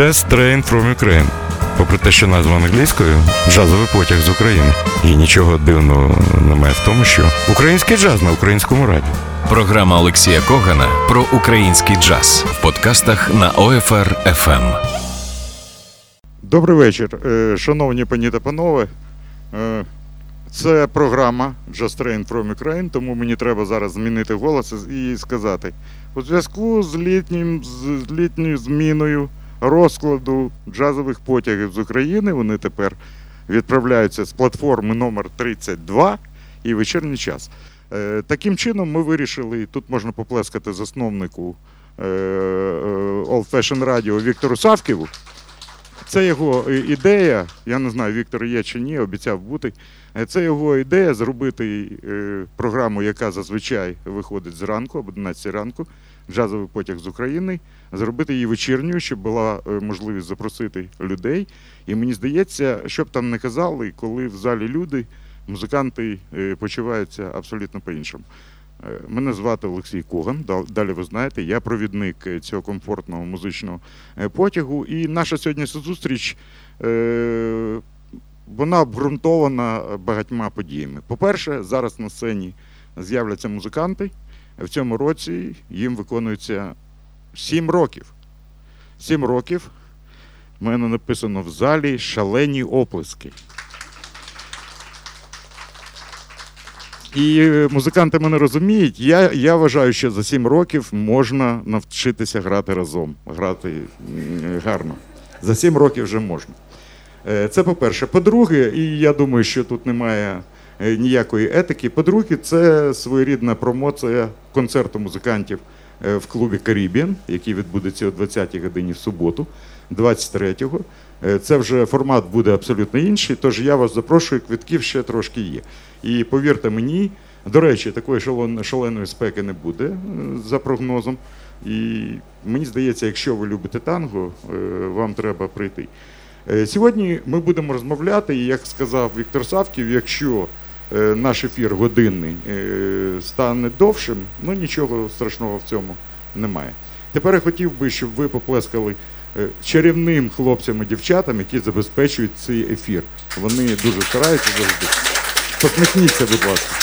«Jazz Train from Ukraine». Попри те, що назва англійською «Джазовий потяг з України». І нічого дивного немає в тому, що український джаз на українському радіо. Програма Олексія Когана про український джаз в подкастах на OFR FM. Добрий вечір, шановні пані та панове. Це програма «Jazz Train from Ukraine», тому мені треба зараз змінити голос і сказати. У зв'язку з літньою зміною розкладу джазових потягів з України, вони тепер відправляються з платформи номер 32 і вечірній час. Таким чином ми вирішили, тут можна поплескати засновнику Old Fashion Radio Віктору Савківу. Це його ідея, я не знаю, Віктор є чи ні, обіцяв бути. Це його ідея зробити програму, яка зазвичай виходить зранку, об 11 ранку, «Джазовий потяг з України», зробити її вечірньою, щоб була можливість запросити людей. І мені здається, що б там не казали, коли в залі люди, музиканти почуваються абсолютно по-іншому. Мене звати Олексій Коган, далі ви знаєте, я провідник цього комфортного музичного потягу. І наша сьогоднішня зустріч, вона обґрунтована багатьма подіями. По-перше, зараз на сцені з'являться музиканти. В цьому році їм виконується 7 років. 7 років, в мене написано в залі «Шалені оплески». І музиканти мене розуміють, я вважаю, що за 7 років можна навчитися грати разом, грати гарно. За 7 років вже можна. Це по-перше. По-друге, і я думаю, що тут немає ніякої етики, по-друге, це своєрідна промоція концерту музикантів в клубі «Карібіан», який відбудеться о 20-й годині в суботу, 23-го. Це вже формат буде абсолютно інший, тож я вас запрошую, квитків ще трошки є. І повірте мені, до речі, такої шаленої спеки не буде за прогнозом. І мені здається, якщо ви любите танго, вам треба прийти. Сьогодні ми будемо розмовляти, і як сказав Віктор Савків, якщо наш ефір годинний стане довшим, ну нічого страшного в цьому немає. Тепер я хотів би, щоб ви поплескали чарівним хлопцям і дівчатам, які забезпечують цей ефір. Вони дуже стараються завжди. Посміхніться, будь ласка.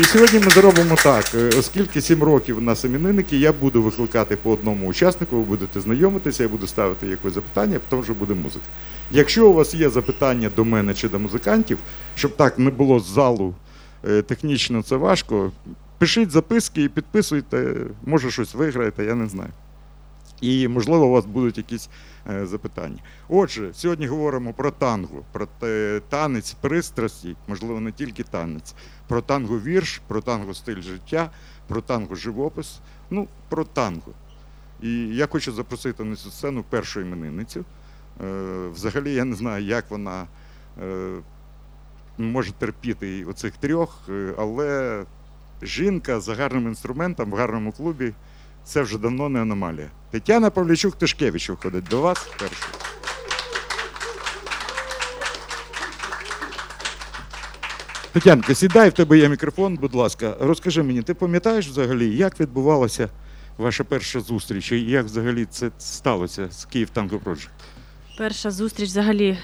І сьогодні ми зробимо так. Оскільки 7 років у нас іменинники, я буду викликати по одному учаснику, ви будете знайомитися, я буду ставити якесь запитання, а потім вже буде музика. Якщо у вас є запитання до мене чи до музикантів, щоб так не було з залу, технічно це важко, пишіть записки і підписуйте, може щось виграєте, я не знаю. І, можливо, у вас будуть якісь запитання. Отже, сьогодні говоримо про танго, про танець пристрасті, можливо, не тільки танець, про танго-вірш, про танго-стиль життя, про танго-живопис, ну, про танго. І я хочу запросити на цю сцену першу іменинницю. Взагалі, я не знаю, як вона може терпіти оцих трьох, але жінка за гарним інструментом в гарному клубі – це вже давно не аномалія. Тетяна Павличук-Тишкевич виходить до вас першою. Тетянка, сідай, в тебе є мікрофон, будь ласка. Розкажи мені, ти пам'ятаєш взагалі, як відбувалася ваша перша зустріч і як взагалі це сталося з Київ Tango Project? Перша зустріч взагалі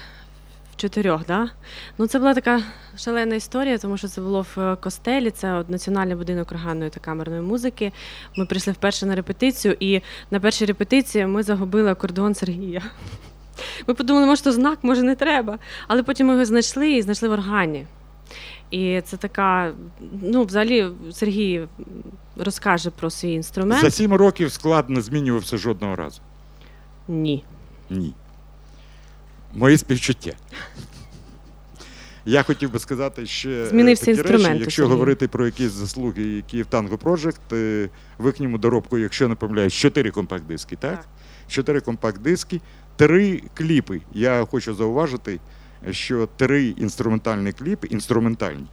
в 4, да? Ну, це була така шалена історія, тому що це було в костелі, це от Національний будинок органної та камерної музики. Ми прийшли вперше на репетицію, і на першій репетиції ми загубили акордеон Сергія. Ми подумали, може, то знак, може, не треба. Але потім ми його знайшли і знайшли в органі. І це така, ну, взагалі, Сергій розкаже про свій інструмент. За 7 років склад не змінювався жодного разу? Ні. Ні. Мої співчуття. Я хотів би сказати ще такі речі, якщо говорити про якісь заслуги Київ Tango Project, в їхньому доробку, якщо не помиляюсь, 4 компакт-диски, так? 4 компакт-диски, 3 кліпи. Я хочу зауважити, що 3 інструментальні кліпи, інструментальні,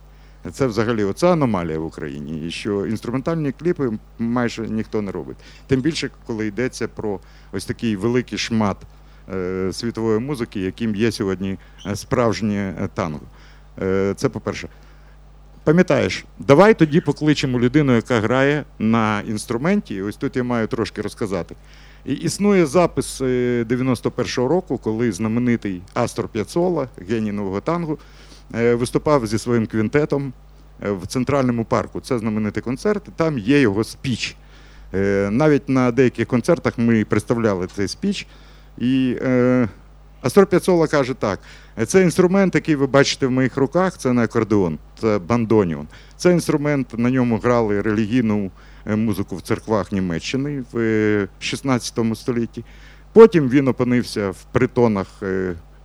це взагалі оця аномалія в Україні, і що інструментальні кліпи майже ніхто не робить. Тим більше, коли йдеться про ось такий великий шмат світової музики, яким є сьогодні справжнє танго. Це по-перше. пам'ятаєш, давай тоді покличемо людину, яка грає на інструменті. Ось тут я маю трошки розказати. І існує запис 91-го року, коли знаменитий Astor Piazzolla, геній нового танго, виступав зі своїм квінтетом в Центральному парку. Це знаменитий концерт, там є його спіч. Навіть на деяких концертах ми представляли цей спіч. І Astor Piazzolla каже так: це інструмент, який ви бачите в моїх руках, це не акордеон, це бандоніон. Це інструмент, на ньому грали релігійну музику в церквах Німеччини в 16 столітті. Потім він опинився в притонах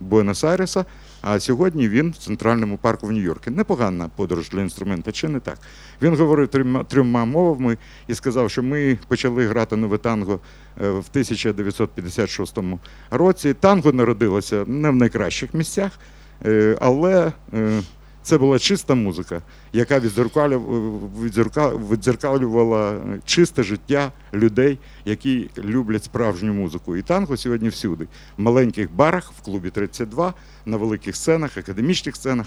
Буенос-Айреса, а сьогодні він в Центральному парку в Нью-Йорку. Непогана подорож для інструмента, чи не так? Він говорив трьома мовами і сказав, що ми почали грати нове танго в 1956 році. Танго народилося не в найкращих місцях, але це була чиста музика, яка віддзеркалювала чисте життя людей, які люблять справжню музику. І танго сьогодні всюди. В маленьких барах, в клубі 32, на великих сценах, академічних сценах.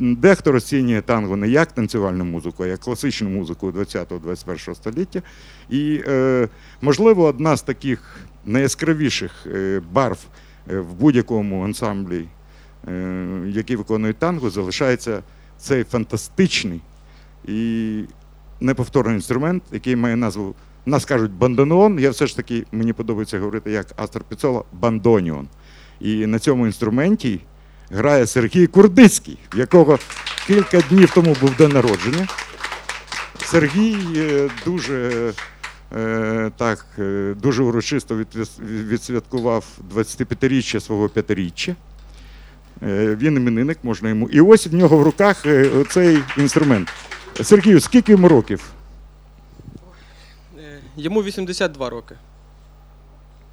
Дехто розцінює танго не як танцювальну музику, а як класичну музику 20-21 століття. І, можливо, одна з таких найяскравіших барв в будь-якому ансамблі, які виконують танго, залишається цей фантастичний і неповторний інструмент, який має назву, нас кажуть, бандоніон. Я все ж таки, мені подобається говорити як Astor Piazzolla, бандоніон. І на цьому інструменті грає Сергій Курдицький, в якого кілька днів тому був день народження. Сергій дуже, дуже урочисто відсвяткував 25-річчя свого 5-річчя. Він іменинник, можна йому. І ось в нього в руках цей інструмент. Сергію, скільки йому років? Йому 82 роки.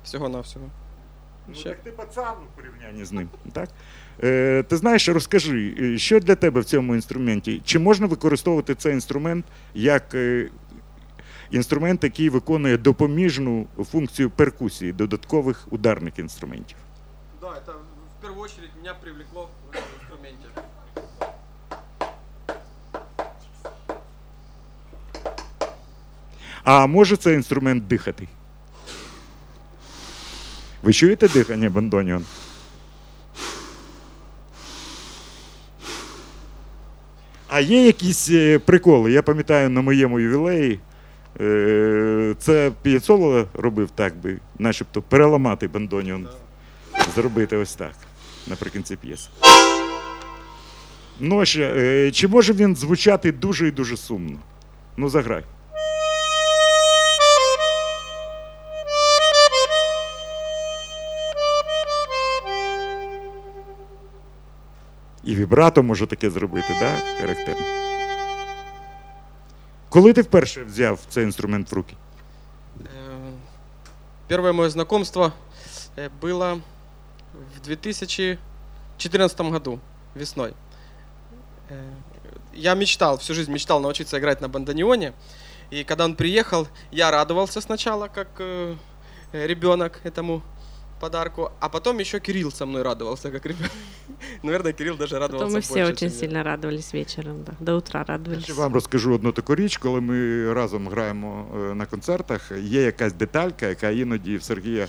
Всього-навсього. Ну, так ти пацан у порівнянні з ним, так? Ти знаєш, розкажи, що для тебе в цьому інструменті? Чи можна використовувати цей інструмент як інструмент, який виконує допоміжну функцію перкусії, додаткових ударних інструментів? Так, так. В первую очередь меня привлекло в этом инструменте. А может этот инструмент дыхать? Вы чуете дыхание бандонион? А є якісь приколи? Я пам'ятаю, на моєму ювілеї це Piazzolla робив так би, начебто переламати бандоніон. Зробити ось так, наприкінці п'єси. Ну, ще, чи може він звучати дуже і дуже сумно? Ну, заграй. І вібрато може таке зробити, так? Да? Характерно. Коли ти вперше взяв цей інструмент в руки? Перше моє знайомство було в 2014 году, весной. Я мечтал, всю жизнь мечтал научиться играть на бандонионе. И когда он приехал, я радовался сначала, как ребенок этому подарку. А потом еще Кирилл со мной радовался, как ребенок. Наверное, Кирилл даже радовался потом больше. Мы все очень сильно радовались вечером, да. До утра радовались. Я вам розкажу одну таку річ. Коли ми разом граємо на концертах, є якась деталька, яка іноді в Сергія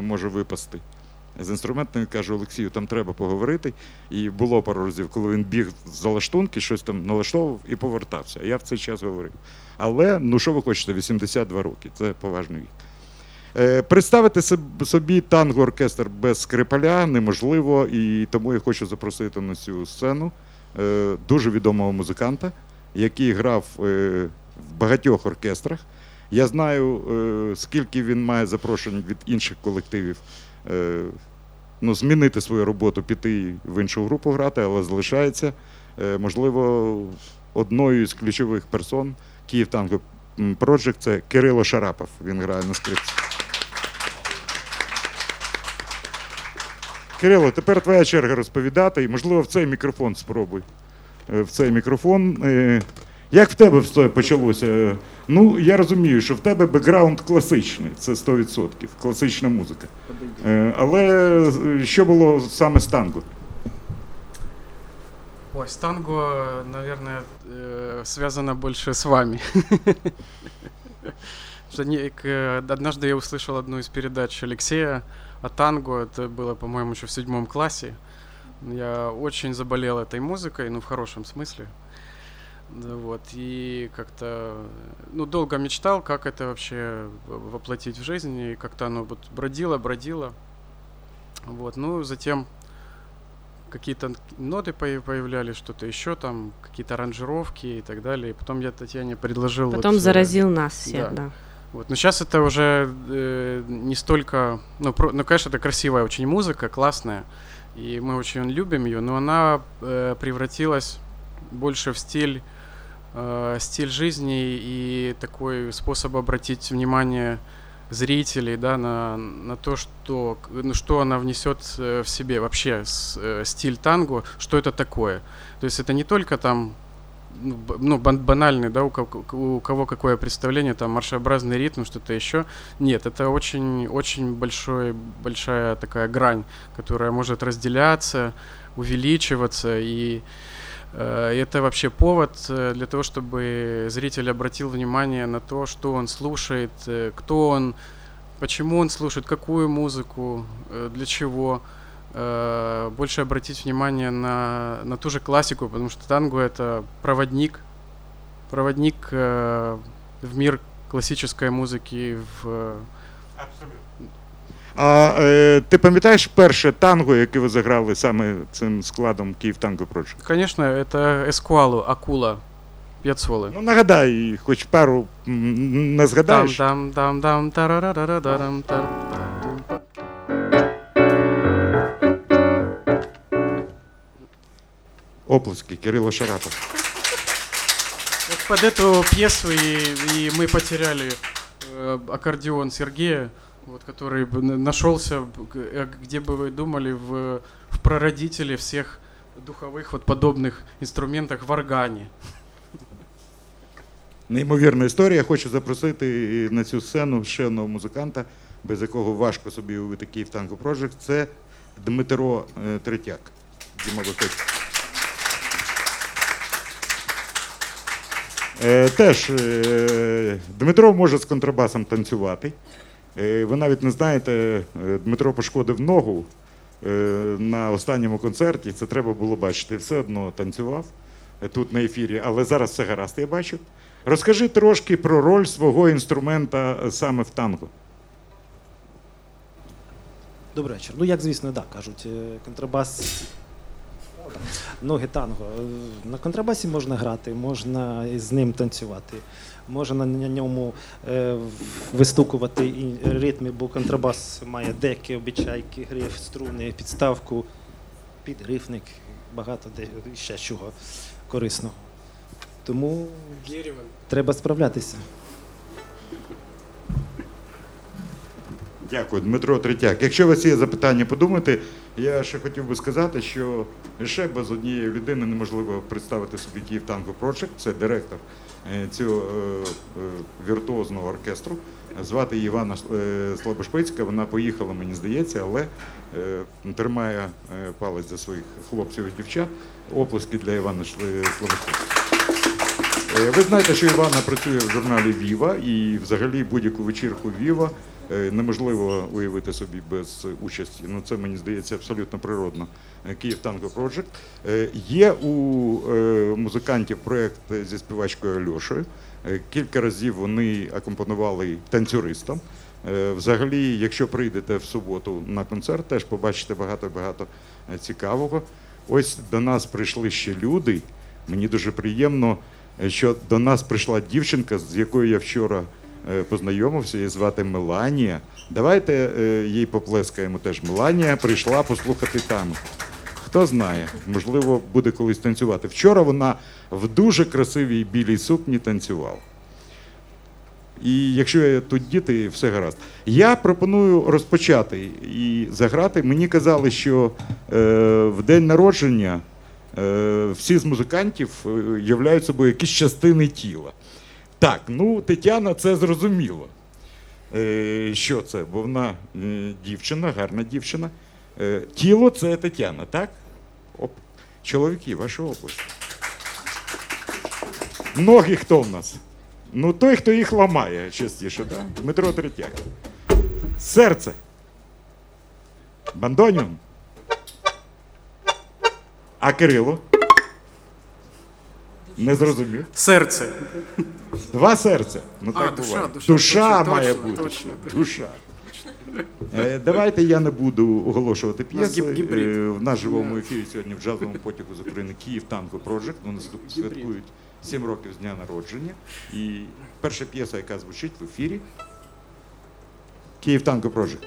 може випасти. З інструментами, каже, Олексію, там треба поговорити. І було пару разів, коли він біг з залаштунки, щось там налаштовував і повертався. Я в цей час говорив. Але, ну що ви хочете, 82 роки, це поважний вік. Представити собі танго-оркестр без скрипаля неможливо, і тому я хочу запросити на цю сцену дуже відомого музиканта, який грав в багатьох оркестрах. Я знаю, скільки він має запрошень від інших колективів. Ну, змінити свою роботу, піти в іншу групу грати, але залишається, можливо, одною з ключових персон Київ Tango Project – це Кирило Шарапов, він грає на скрипці. Кирило, тепер твоя черга розповідати, і, можливо, в цей мікрофон спробуй. В цей мікрофон. Як в тебе все почалося? Ну, я розумію, що в тебе бекграунд класичний, це 100%, класична музика. Але що було саме з танго? Ой, с танго, наверное, связано больше с вами. Однажды я услышал одну из передач Алексея о танго. Это было, по-моему, еще в 7 классе. Я очень заболел этой музыкой, ну, в хорошем смысле. Вот, и как-то, ну, долго мечтал, как это вообще воплотить в жизнь, и как-то оно вот бродило. Вот, ну, затем какие-то ноты появлялись, что-то еще там, какие-то аранжировки и так далее. И потом я Татьяне предложил... Потом вот, заразил нас всех, да. Вот, но сейчас это уже не столько... Ну, конечно, это красивая очень музыка, классная, и мы очень любим ее, но она превратилась больше в стиль жизни и такой способ обратить внимание зрителей, да, на то, что она внесет в себе вообще стиль танго, что это такое. То есть это не только там, ну, банальный, да, у кого какое представление, там маршеобразный ритм, что-то еще. Нет, это очень большая такая грань, которая может разделяться, увеличиваться, и это вообще повод для того, чтобы зритель обратил внимание на то, что он слушает, кто он, почему он слушает, какую музыку, для чего. Больше обратить внимание на ту же классику, потому что танго — это проводник в мир классической музыки. Абсолютно. А ти пам'ятаєш перше танго, яке ви заграли саме цим складом Київ Tango Project? Звісно, це Ескуалу, Акула, П'яццолли. Ну, нагадай, хоч пару не згадаєш. Там-там-там-там, тарарарарарам-тарам. Оплески, Кирило Шарапов. Под эту пьесу и мы потеряли аккордеон Сергея. Вот, который нашелся, где бы вы думали, в прародителе всех духовых вот подобных инструментах в органі. Неймовірна історія. Хочу запросити на цю сцену ще одного музиканта, без якого важко собі уявити Київ Tango Project. Це Дмитро Третяк. Діма, виходь. Теж Дмитро може з контрабасом танцювати. Ви навіть не знаєте, Дмитро пошкодив ногу на останньому концерті, це треба було бачити. Все одно танцював тут на ефірі, але зараз все гаразд, я бачу. Розкажи трошки про роль свого інструмента саме в танго. Добрий вечір. Ну, як, звісно, так, кажуть, контрабас... Ноги танго. На контрабасі можна грати, можна з ним танцювати, можна на ньому вистукувати ритми, бо контрабас має деки, обічайки, гриф, струни, підставку, підгрифник, багато де ще чого корисного. Тому треба справлятися. Дякую, Дмитро Третяк. Якщо у вас є запитання, подумайте. Я ще хотів би сказати, що ще без однієї людини неможливо представити собі Київ Tango Project. Це директор цього віртуозного оркестру. Звати її Іванна Слабошпицька. Вона поїхала, мені здається, але тримає палець за своїх хлопців і дівчат. Оплески для Іванни Слабошпицьки. Ви знаєте, що Іванна працює в журналі «Віва», і взагалі будь-яку вечірку «Віва» неможливо уявити собі без участі. Ну, це, мені здається, абсолютно природно. Київ Tango Project. Є у музикантів проєкт зі співачкою Альошою. Кілька разів вони акомпонували танцюристам. Взагалі, якщо прийдете в суботу на концерт, теж побачите багато-багато цікавого. Ось до нас прийшли ще люди. Мені дуже приємно, що до нас прийшла дівчинка, з якою я вчора познайомився, її звати Меланія. Давайте їй поплескаємо теж. Меланія прийшла послухати танго. Хто знає, можливо, буде колись танцювати. Вчора вона в дуже красивій білій сукні танцювала. І якщо я тут діти, все гаразд. Я пропоную розпочати і заграти. Мені казали, що в день народження всі з музикантів являють собою якісь частини тіла. Так, ну, Тетяна це зрозуміло, що це, бо вона дівчина, гарна дівчина. Тіло – це Тетяна, так? Оп. Чоловіки, ваші оплески. Ноги хто в нас? Ну, той, хто їх ламає частіше, так? Да? Дмитро Третяк. Серце. Бандоніон. А Кирило? Не зрозумів. Серце. Два серця. Ну так буває. Душа має бути. Душа. Давайте я не буду оголошувати п'єси. В нас живому ефірі сьогодні в джазовому потягу з України Київ Tango Project. Вони святкують 7 років з дня народження. І перша п'єса, яка звучить в ефірі, Київ Tango Project.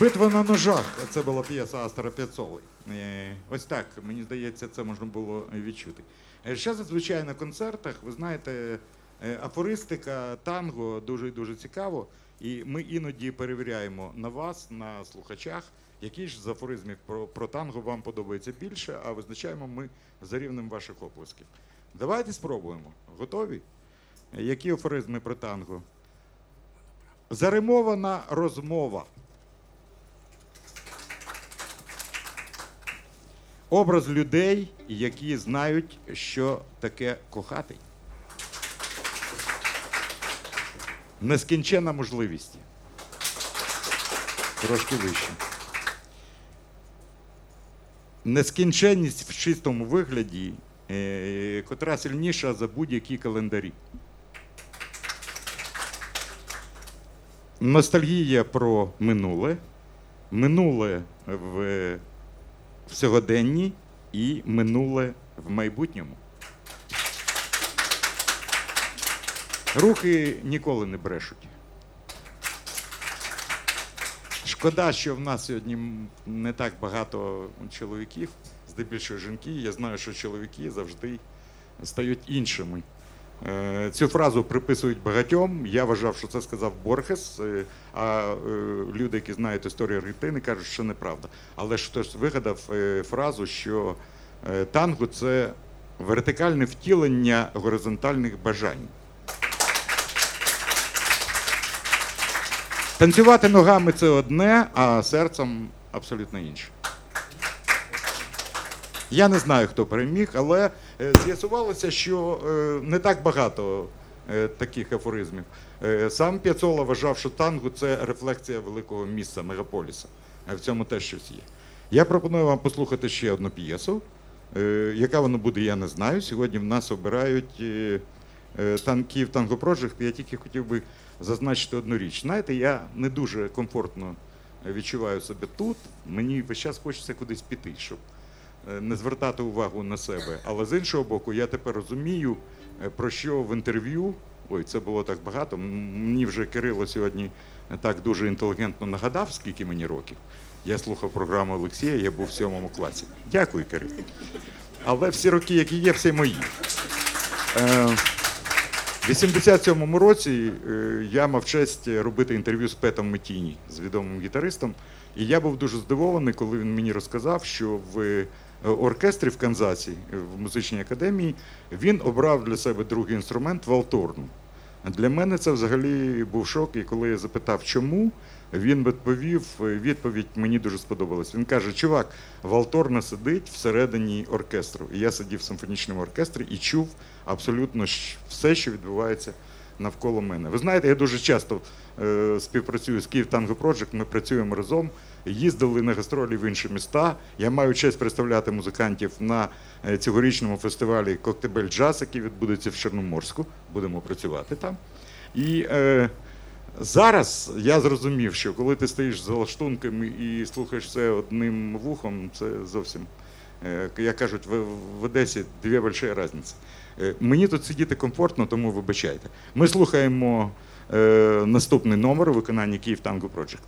«Битва на ножах» – це була п'єса Астора П'яццолли. Ось так, мені здається, це можна було відчути. Що зазвичай на концертах, ви знаєте, афористика, танго дуже і дуже цікаво. І ми іноді перевіряємо на вас, на слухачах, які ж з афоризмів про танго вам подобається більше, а визначаємо ми за рівнем ваших оплесків. Давайте спробуємо. Готові? Які афоризми про танго? Заримована розмова. Образ людей, які знають, що таке кохати. Нескінчена можливість. Трошки вище. Нескінченність в чистому вигляді, котра сильніша за будь-які календарі. Ностальгія про минуле. Минуле в сьогоденні і минуле в майбутньому. Руки ніколи не брешуть. Шкода, що в нас сьогодні не так багато чоловіків, здебільшого жінки. Я знаю, що чоловіки завжди стають іншими. Цю фразу приписують багатьом. Я вважав, що це сказав Борхес, а люди, які знають історію Аргентини, кажуть, що неправда. Але хтось вигадав фразу, що танго – це вертикальне втілення горизонтальних бажань. Танцювати ногами – це одне, а серцем – абсолютно інше. Я не знаю, хто переміг, але з'ясувалося, що не так багато таких афоризмів. Сам П'яццолла вважав, що танго – це рефлексія великого міста, мегаполіса. В цьому теж щось є. Я пропоную вам послухати ще одну п'єсу. Яка вона буде, я не знаю. Сьогодні в нас обирають Київ Tango Project, я тільки хотів би зазначити одну річ. Знаєте, я не дуже комфортно відчуваю себе тут, мені весь час хочеться кудись піти, щоб не звертати увагу на себе. Але з іншого боку, я тепер розумію, про що в інтерв'ю, ой, це було так багато, мені вже Кирило сьогодні так дуже інтелігентно нагадав, скільки мені років. Я слухав програму Олексія, я був в 7 класі. Дякую, Кирило. Але всі роки, які є, всі мої. В 87-му році я мав честь робити інтерв'ю з Петом Метіні, з відомим гітаристом. І я був дуже здивований, коли він мені розказав, що в оркестрі в Канзасі, в музичній академії, він обрав для себе другий інструмент – валторну. Для мене це взагалі був шок, і коли я запитав, чому, він відповів, відповідь мені дуже сподобалась. Він каже, чувак, валторна сидить всередині оркестру. І я сидів в симфонічному оркестрі і чув абсолютно все, що відбувається навколо мене. Ви знаєте, я дуже часто співпрацюю з Київ Tango Project, ми працюємо разом, їздили на гастролі в інші міста. Я маю честь представляти музикантів на цьогорічному фестивалі «Коктебель-джаз», який відбудеться в Чорноморську, будемо працювати там. І зараз я зрозумів, що коли ти стоїш за лаштунками і слухаєш це одним вухом, це зовсім, як кажуть, в Одесі дві великі різниці. Мені тут сидіти комфортно, тому вибачайте. Ми слухаємо наступний номер у виконанні Київ Tango Project.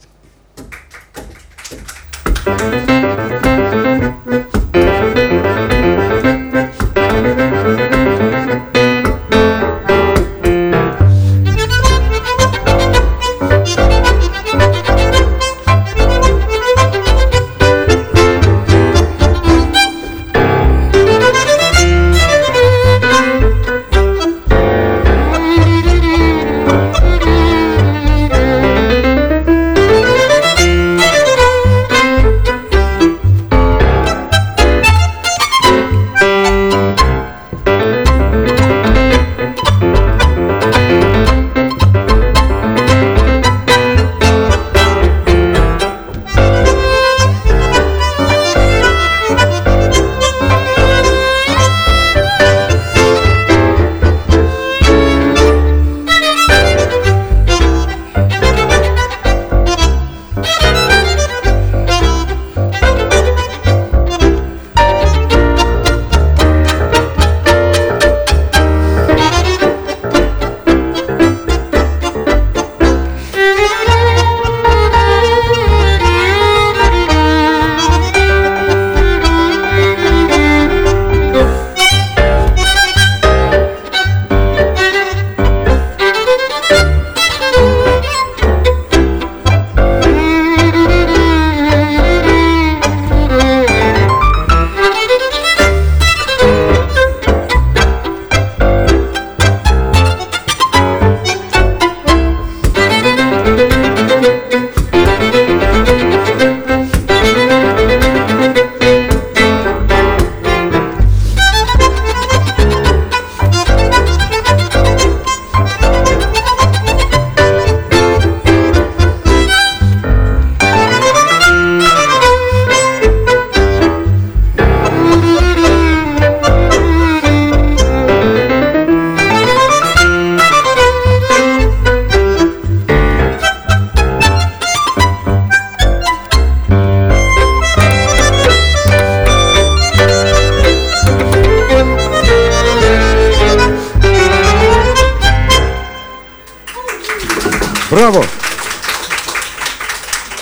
Браво!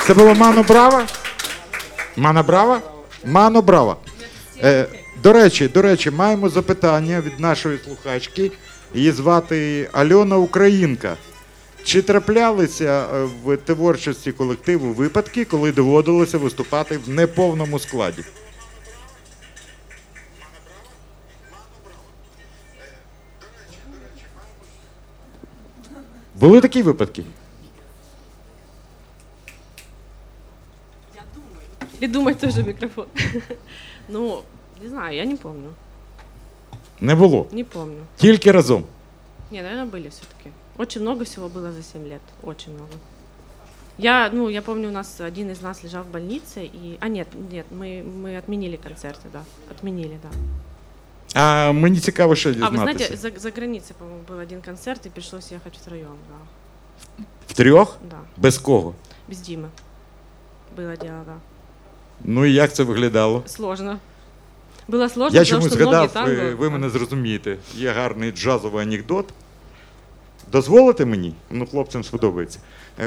Це було «Мано Браво». «Мано Браво»? «Мано Браво». До речі, маємо запитання від нашої слухачки. Її звати Альона Українка. Чи траплялися в творчості колективу випадки, коли доводилося виступати в неповному складі? Були такі випадки? Я думаю. І думай тоже мікрофон. Ну, не знаю, я не помню. Не було? Не помню. Тільки разом? Не, наверное, были все-таки. Очень много всего было за 7 лет. Очень много. Я помню, у нас один из нас лежал в больнице. И... А, нет, мы отменили концерты, да. Отменили, да. А мені цікаво ще дізнатися. А ви знаєте, за границею, по-моєму, був один концерт, і прийшлося їхати втроєм. Да. Втрьох? Да. Без кого? Без Діми. Було діло, да. Ну і як це виглядало? Сложно. Було сложно, я чомусь згадав, ви мене зрозумієте. Є гарний джазовий анекдот. Дозволите мені? Ну, хлопцям сподобається.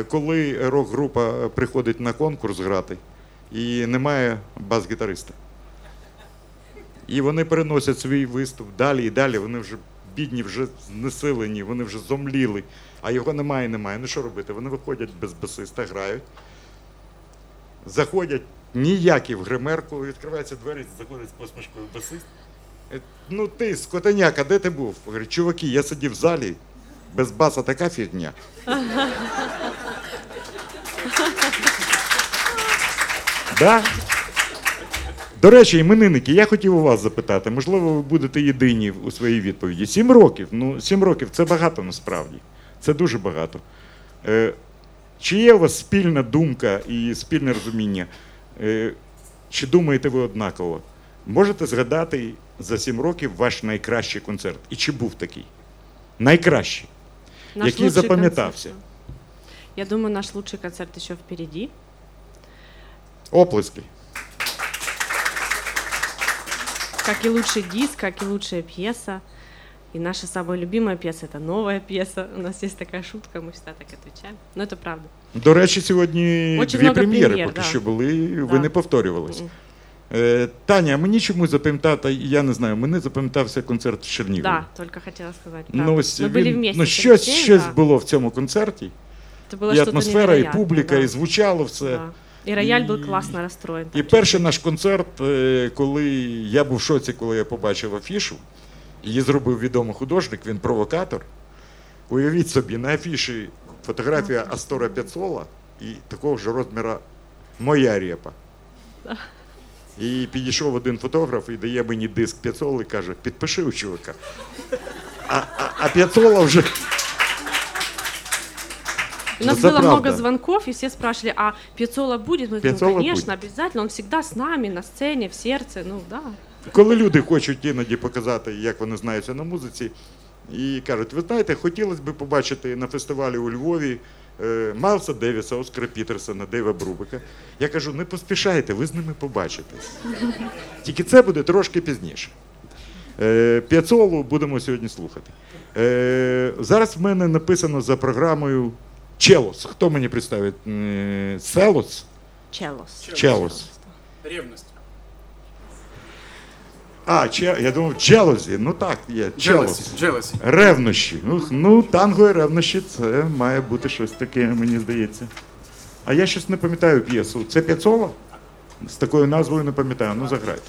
Коли рок-група приходить на конкурс грати, і немає бас-гітариста. І вони переносять свій виступ далі і далі, вони вже бідні, вже знесилені, вони вже зомліли, а його немає і немає. Ну що робити? Вони виходять без басиста, грають, заходять ніякі в гримерку, відкриваються двері, заходять з посмішкою басист. Ну ти, скотеняка, де ти був? Говорю, чуваки, я сидів в залі, без баса така фігня. Так? До речі, іменинники, я хотів у вас запитати, можливо, ви будете єдині у своїй відповіді. 7 років, ну 7 років – це багато насправді, це дуже багато. Чи є у вас спільна думка і спільне розуміння, чи думаєте ви однаково? Можете згадати за 7 років ваш найкращий концерт? І чи був такий? Найкращий, наш який запам'ятався? Концерт. Я думаю, наш лучший концерт ще впереді. Оплески. Как и лучший диск, как и лучшая пьеса. И наша самая любимая пьеса – это новая пьеса. У нас есть такая шутка, мы всегда так отвечаем. Но это правда. До речі, сьогодні очень дві прем'єри поки що були, ви не повторювалися. Таня, мені чомусь запам'ятати, я не знаю, мені запам'ятався концерт в Чернігові. Так, да, тільки хотіла сказати. Ну, ось, ми були вместе. Ну, щось було в цьому концерті. І атмосфера, і публіка, да. І звучало все. Да. І рояль був класно розстроєн. І перший наш концерт, коли я був в шоці, коли я побачив афішу, її зробив відомий художник, він провокатор. Уявіть собі, на афіші фотографія Астора П'яццолла і такого ж розміру моя репа. І підійшов один фотограф і дає мені диск П'яццолли і каже, підпиши у чувака. А П'яццолла вже... У нас было много звонков, и все спрашивали, а П'яццолла будет? Мы думали, конечно, обязательно, он всегда с нами, на сцене, в сердце, ну да. Коли люди хочуть іноді показати, як вони знаються на музиці, і кажуть, ви знаєте, хотілося б побачити на фестивалі у Львові Майлса Девіса, Оскара Пітерсона, Дейва Брубека. Я кажу, не поспішайте, ви з ними побачитесь. Тільки це буде трошки пізніше. П'яццоллу будемо сьогодні слухати. Зараз в мене написано за програмою Челос. Кто мне представит? Селос? Челос. Ревность. Я думал, челозі. Ну так, є. Челос. Ревнощі. Ну, танго і ревнощі, це має бути щось таке, мені здається. А я щось не пам'ятаю п'єсу. Це П'яццолла? З такою назвою не пам'ятаю. Ну, заграйте.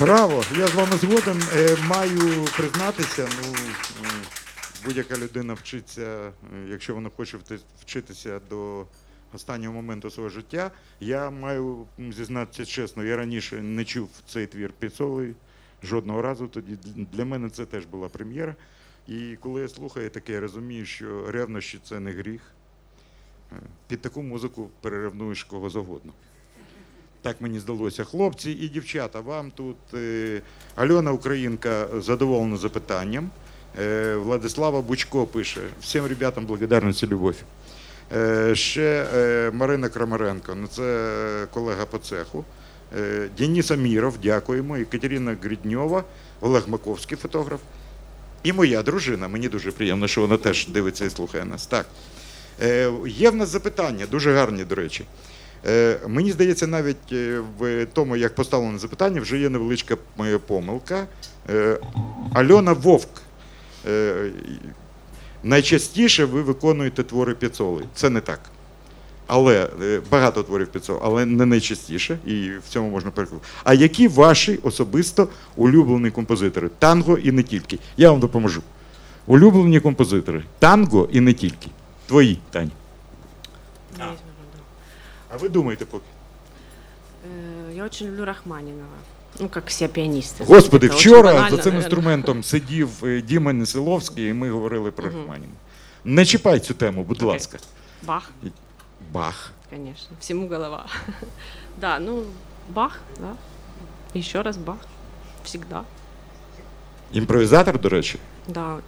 Браво! Я з вами згоден. Маю признатися, будь-яка людина вчиться, якщо вона хоче вчитися до останнього моменту свого життя. Я маю зізнатися чесно, я раніше не чув цей твір Піццолли жодного разу, тоді для мене це теж була прем'єра. І коли я слухаю таке, я розумію, що ревнощі – це не гріх. Під таку музику переревнуєш кого завгодно. Так мені здалося. Хлопці і дівчата, вам тут Альона Українка задоволена запитанням. Владислава Бучко пише: всім ребятам благодарність і любов. Ще Марина Крамаренко, це колега по цеху. Денис Аміров, дякуємо. І Катерина Грідньова, Олег Маковський, фотограф. І моя дружина, мені дуже приємно, що вона теж дивиться і слухає нас. Так. Є в нас запитання, дуже гарні, до речі. Мені здається, навіть в тому, як поставлено запитання, вже є невеличка моя помилка. Альона Вовк. Найчастіше ви виконуєте твори Піццолли. Це не так. Але багато творів Піццолли, але не найчастіше. І в цьому можна переконати. А які ваші особисто улюблені композитори? Танго і не тільки. Я вам допоможу. Улюблені композитори. Танго і не тільки. Твої, Таня. А вы думаете пока? Я очень люблю Рахманинова. Ну, как все пианисты. Господи, вчора за цим інструментом сидів Діма Несиловський, і ми говорили про Рахманинова. Не чіпай цю тему, будь ласка. Бах. Бах. Конечно, всему голова. Да, ну, Бах, да. Еще раз Бах. Всегда. Імпровізатор, до речі? Да.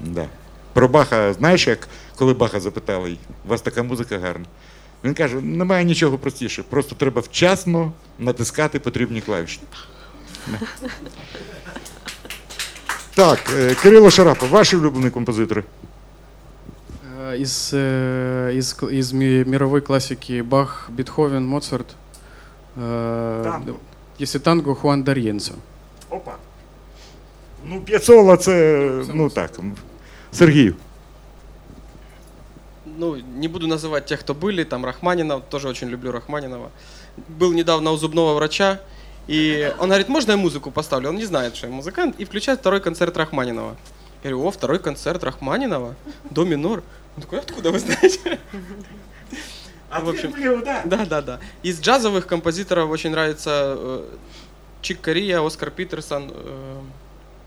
Да. Про Баха, знаєш, як коли Баха запитали, у вас така музика гарна? Він каже, немає нічого простіше, просто треба вчасно натискати потрібні клавіші. Так, Кирило Шарапов, ваші улюблені композитори? Из мировой классики Бах, Бетховен, Моцарт. Танго. Если танго, Хуан Дар'єнцо. Опа. Ну, Піццолла це, ну так. Сергею. Ну, не буду называть тех, кто были, там Рахманинов, тоже очень люблю Рахманинова. Был недавно у зубного врача, и он говорит, можно я музыку поставлю? Он не знает, что я музыкант, и включает второй концерт Рахманинова. Я говорю, о, второй концерт Рахманинова, до минор. Он такой, откуда вы знаете? А в общем, да. Из джазовых композиторов очень нравится Чик Кория, Оскар Питерсон,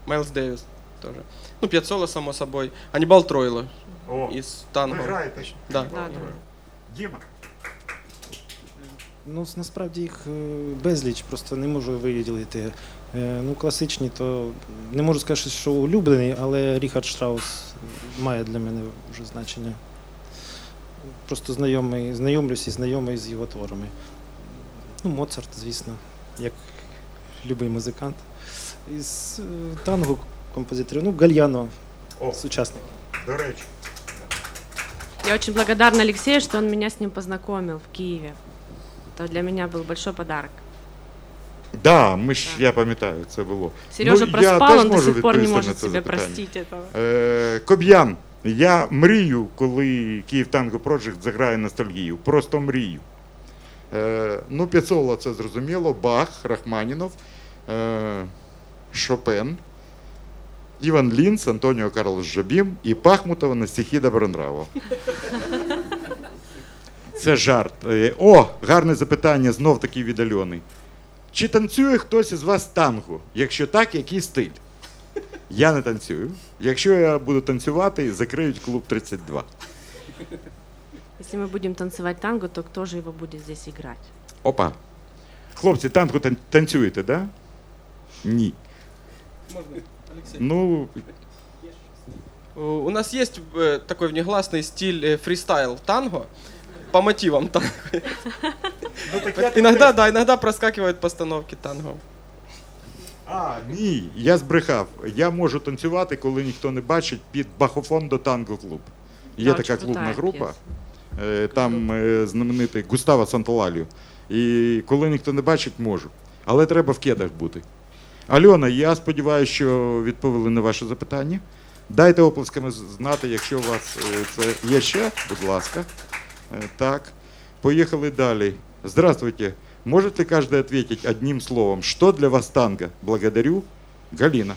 Майлз Дэвис тоже. Ну, Піццолла, само собой. Анібал Тройло із танго. Ви граєте? Да. Діма? Ну, насправді їх безліч, просто не можу виділити. Ну, класичні, то не можу сказати, що улюблений, але Ріхард Штраус має для мене вже значення. Просто знайомлюсь з його творами. Ну, Моцарт, звісно, як любий музикант. Із танго композиторы. Ну, Гальяно, сучасник. До речи. Я очень благодарна Алексею, что он меня с ним познакомил в Киеве. Это для меня был большой подарок. Да, мы ж, да. Я пам'ятаю, это было. Сережа проспал, он до сих пор не может себе простить этого. Коб'ян, я мрію, коли Київ Tango Project заграє ностальгію. Просто мрію. Ну, Піццолла, це зрозуміло. Бах, Рахманинов, Шопен. Іван Лінц, Антоніо Карлос Жобім і Пахмутова на стихи Добронравова. Це жарт. О, гарне запитання, знов таки від Альони. Чи танцює хтось із вас танго? Якщо так, який стиль? Я не танцюю. Якщо я буду танцювати, закриють клуб 32. Якщо ми будемо танцювати танго, то хто ж його буде тут грати? Опа. Хлопці, танго танцюєте, да? Ні. Можна. Ну, у нас есть такой внегласный стиль фристайл танго по мотивам танго. Иногда проскакивают постановки танго. А, ні, я збрехав. Я можу танцювати, коли ніхто не бачить, під Бахофондо танго-клуб. Є така клубна група, там знаменитий Густаво Санталалью. І коли ніхто не бачить, можу. Але треба в кедах бути. Альона, я сподіваюся, що відповіли на ваше запитання. Дайте оплесками знати, якщо у вас це є ще, будь ласка. Так, поїхали далі. Здравствуйте, Можете каждый ответить одним словом. Что для вас танго? Благодарю. Галина.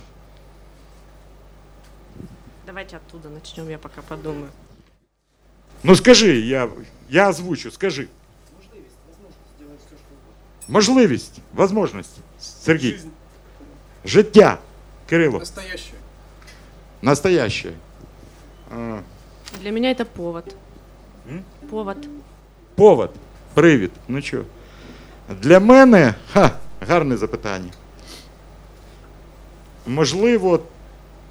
Давайте оттуда начнем, я пока подумаю. Ну скажи, я озвучу, скажи. Можливість, возможность сделать все, что угодно. Можливість, возможность. Сергій. Жизнь. Життя. Кирило. Настоящее. Настоящее. Для меня это повод. М? Повод. Повод. Привіт. Ну чо? Для мене, гарне запитання. Можливо,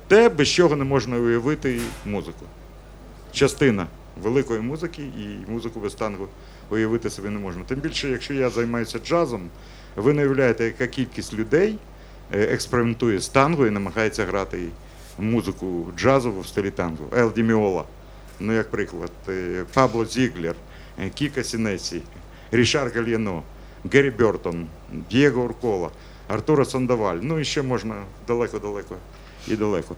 те, без чого не можна уявити музику. Частина великої музики і музику без танго уявити собі не можна. Тим більше, якщо я займаюся джазом, ви не уявляєте, яка кількість людей експериментує з танго і намагається грати музику джазову в стилі танго. Ел Ді Міола, ну як приклад, Пабло Зіглер, Кіка Сінесі, Рішар Гальяно, Гері Бертон, Діего Уркола, Артура Сандоваль. Ну і ще можна далеко-далеко и далеко.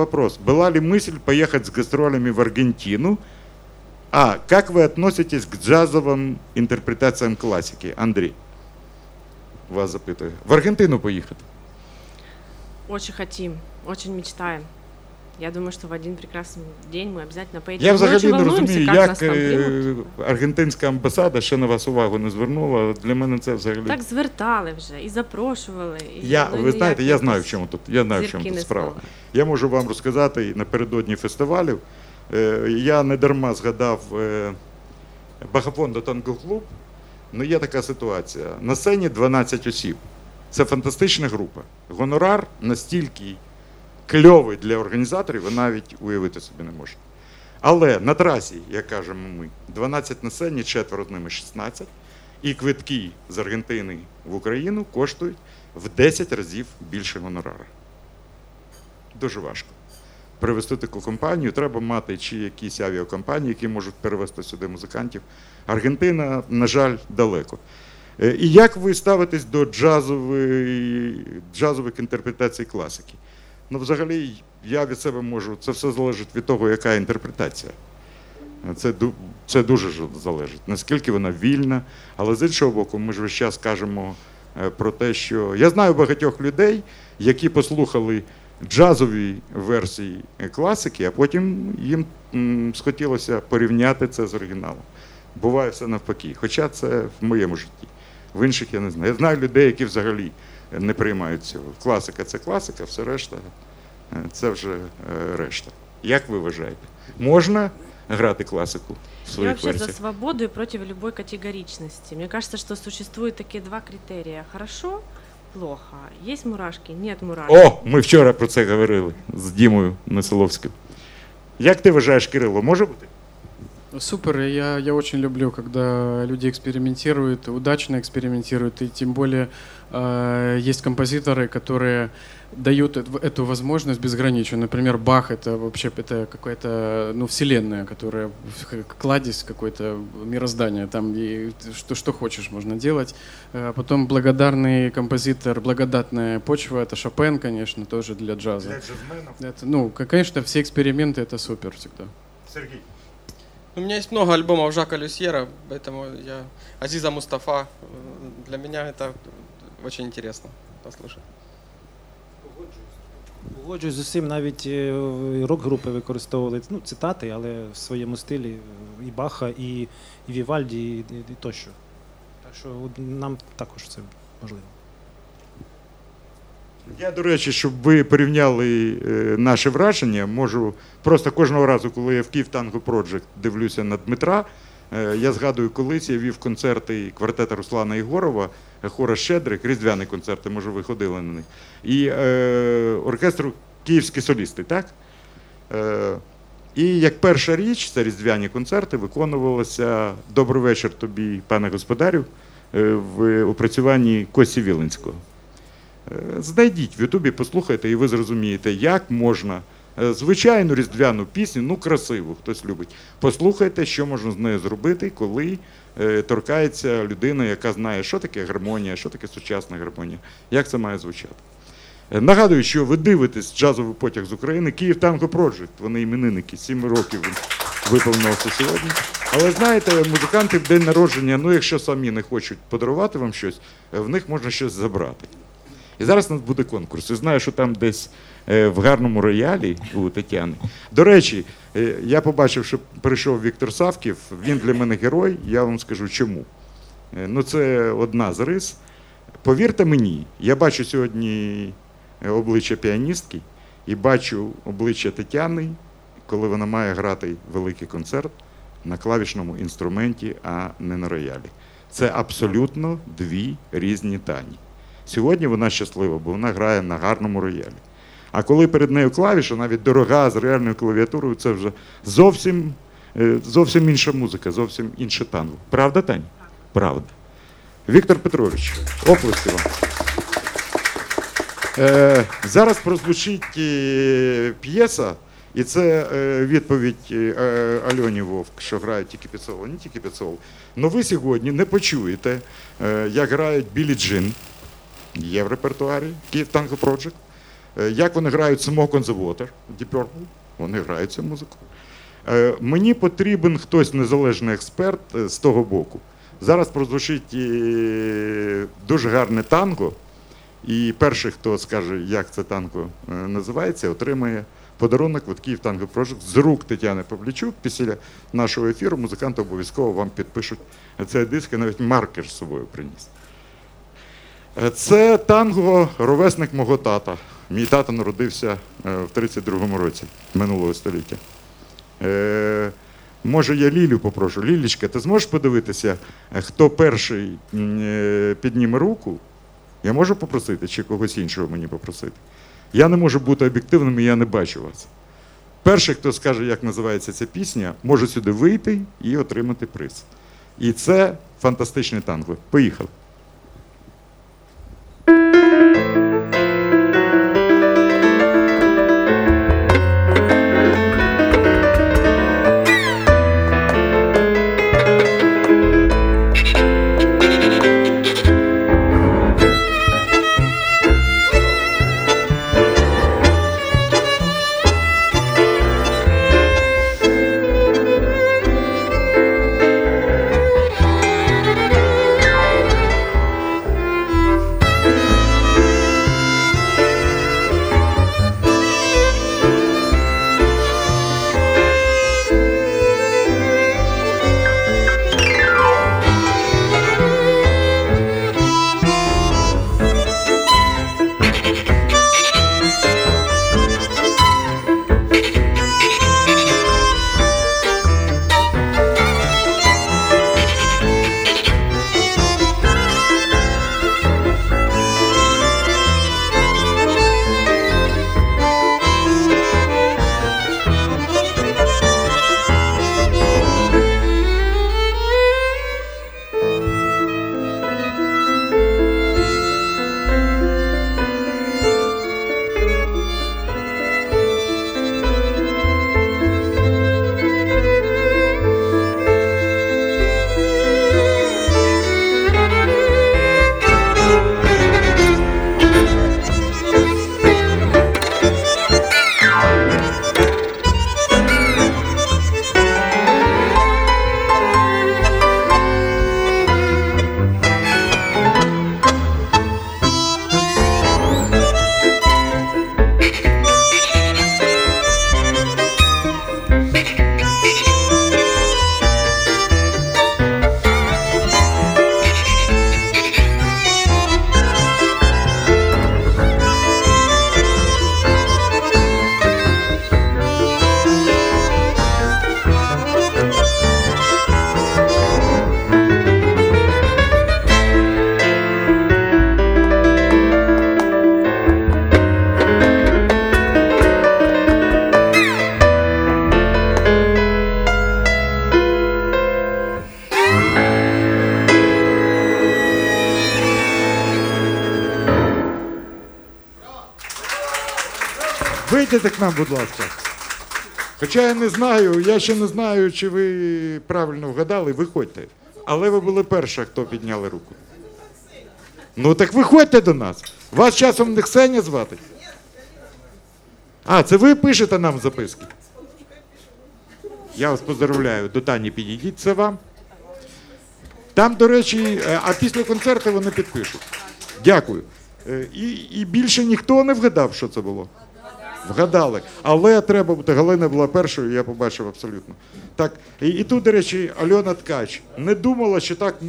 Вопрос. Была ли мысль поехать с гастролями в Аргентину? А как вы относитесь к джазовым интерпретациям классики? Андрей, вас запитаю. В Аргентину поехать? Очень хотим, очень мечтаем. Я думаю, что в один прекрасный день мы обязательно поедем. Я взагалі не розумію, як аргентинська амбасада ще на вас увагу не звернула. Для мене це взагалі... Так звертали вже і запрошували. І ви знаєте, я знаю, в чому тут, справа. Я можу вам розказати напередодні фестивалів. Я не дарма згадав Бахапондо танго-клуб. Ну, є така ситуація. На сцені 12 осіб. Це фантастична група. Гонорар настільки кльовий для організаторів, ви навіть уявити собі не можете. Але на трасі, як кажемо ми, 12 на сцені, четверо з ними 16, і квитки з Аргентини в Україну коштують в 10 разів більше гонорара. Дуже важко. Привезти таку компанію, треба мати чи якісь авіакомпанії, які можуть перевезти сюди музикантів. Аргентина, на жаль, далеко. І як ви ставитесь до джазових інтерпретацій класики? Ну, взагалі, я від себе можу, це все залежить від того, яка інтерпретація. Це дуже залежить, наскільки вона вільна. Але з іншого боку, ми ж весь час кажемо про те, що... Я знаю багатьох людей, які послухали джазові версії класики, а потім їм схотілося порівняти це з оригіналом. Буває все навпаки, хоча це в моєму житті. В інших я не знаю. Я знаю людей, які взагалі не приймають цього. Класика – це класика, все решта – це вже решта. Як ви вважаєте? Можна грати классику в своих версиях? Я вообще за свободу и против любой категоричности. Мне кажется, что существуют такие два критерия. Хорошо, плохо. Есть мурашки, нет мурашки. О, ми вчора про це говорили з Дімою Несоловським. Як ти вважаєш, Кирило, може бути? Супер, я очень люблю, когда люди экспериментируют, удачно экспериментируют, и тем более есть композиторы, которые дают эту возможность безграничную. Например, Бах — это вообще какая-то вселенная, которая кладезь какое-то мироздание, там и что хочешь можно делать. Потом благодарный композитор, благодатная почва — это Шопен, конечно, тоже для джаза. Для джазменов. Это, конечно, все эксперименты — это супер всегда. Сергей. У меня есть много альбомов Жака Люсьера, поэтому я... Азиза Мустафа. Для меня это очень интересно послушать. Погоджуюсь з усім, навіть рок-групи використовували цитати, але в своєму стилі і Баха, і Вівальді, і тощо. Так що нам також це можливо. Я, до речі, щоб ви порівняли наші враження, можу просто кожного разу, коли я в Київ Tango Project дивлюся на Дмитра, я згадую, колись я вів концерти квартета Руслана Ігорова, хора Щедрик, різдвяні концерти, може ви ходили на них, і оркестру «Київські солісти», так? І як перша річ, це різдвяні концерти, виконувалося «Добрий вечір тобі, пане господарю» в опрацюванні Кості Віленського. Знайдіть в Ютубі, послухайте, і ви зрозумієте, як можна звичайну різдвяну пісню, красиву, хтось любить. Послухайте, що можна з нею зробити, коли торкається людина, яка знає, що таке гармонія, що таке сучасна гармонія, як це має звучати. Нагадую, що ви дивитесь «Джазовий потяг з України», Київ Tango Project, вони іменинники, 7 років виповнилося сьогодні. Але знаєте, музиканти в день народження, ну якщо самі не хочуть подарувати вам щось, в них можна щось забрати. І зараз у нас буде конкурс. Я знаю, що там десь в гарному роялі у Тетяни. До речі, я побачив, що прийшов Віктор Савків, він для мене герой, я вам скажу чому. Ну це одна з рис. Повірте мені, я бачу сьогодні обличчя піаністки і бачу обличчя Тетяни, коли вона має грати великий концерт на клавішному інструменті, а не на роялі. Це абсолютно дві різні Тані. Сьогодні вона щаслива, бо вона грає на гарному роялі. А коли перед нею клавіша, навіть дорога, з реальною клавіатурою, це вже зовсім інша музика, зовсім інше танго. Правда, Тань? Правда. Віктор Петрович, оплески вам. Зараз прозвучить п'єса, і це відповідь Альоні Вовк, що грає тільки Піацолла, не тільки Піацолла. Но ви сьогодні не почуєте, як грають Біллі Джин, є в репертуарі Київ Tango Project, як вони грають Smoke on the Water, Deep Purple, вони грають цю музику. Мені потрібен хтось незалежний експерт з того боку. Зараз прозвучить дуже гарне танго, і перший, хто скаже, як це танго називається, отримає подарунок від Київ Tango Project з рук Тетяни Павличук. Після нашого ефіру музиканти обов'язково вам підпишуть цей диск, і навіть маркер з собою приніс. Це танго ровесник мого тата. Мій тато народився в 32-му році минулого століття. Може, я Лілю попрошу. Лілічка, ти зможеш подивитися, хто перший підніме руку? Я можу попросити чи когось іншого мені попросити? Я не можу бути об'єктивним, і я не бачу вас. Перший, хто скаже, як називається ця пісня, може сюди вийти і отримати приз. І це фантастичне танго. Поїхали. Вийдете к нам, будь ласка. Хоча я ще не знаю, чи ви правильно вгадали, виходьте. Але ви були перша, хто підняли руку. Ну так виходьте до нас. Вас часом не Ксенія звати? А, це ви пишете нам записки? Я вас поздравляю, до Тані підійдіть, це вам. Там, до речі, а після концерту вони підпишуть. Дякую. І більше ніхто не вгадав, що це було? Вгадали. Але треба бути, Галина була першою, я побачив абсолютно. Так, і тут, до речі, Альона Ткач не думала, що так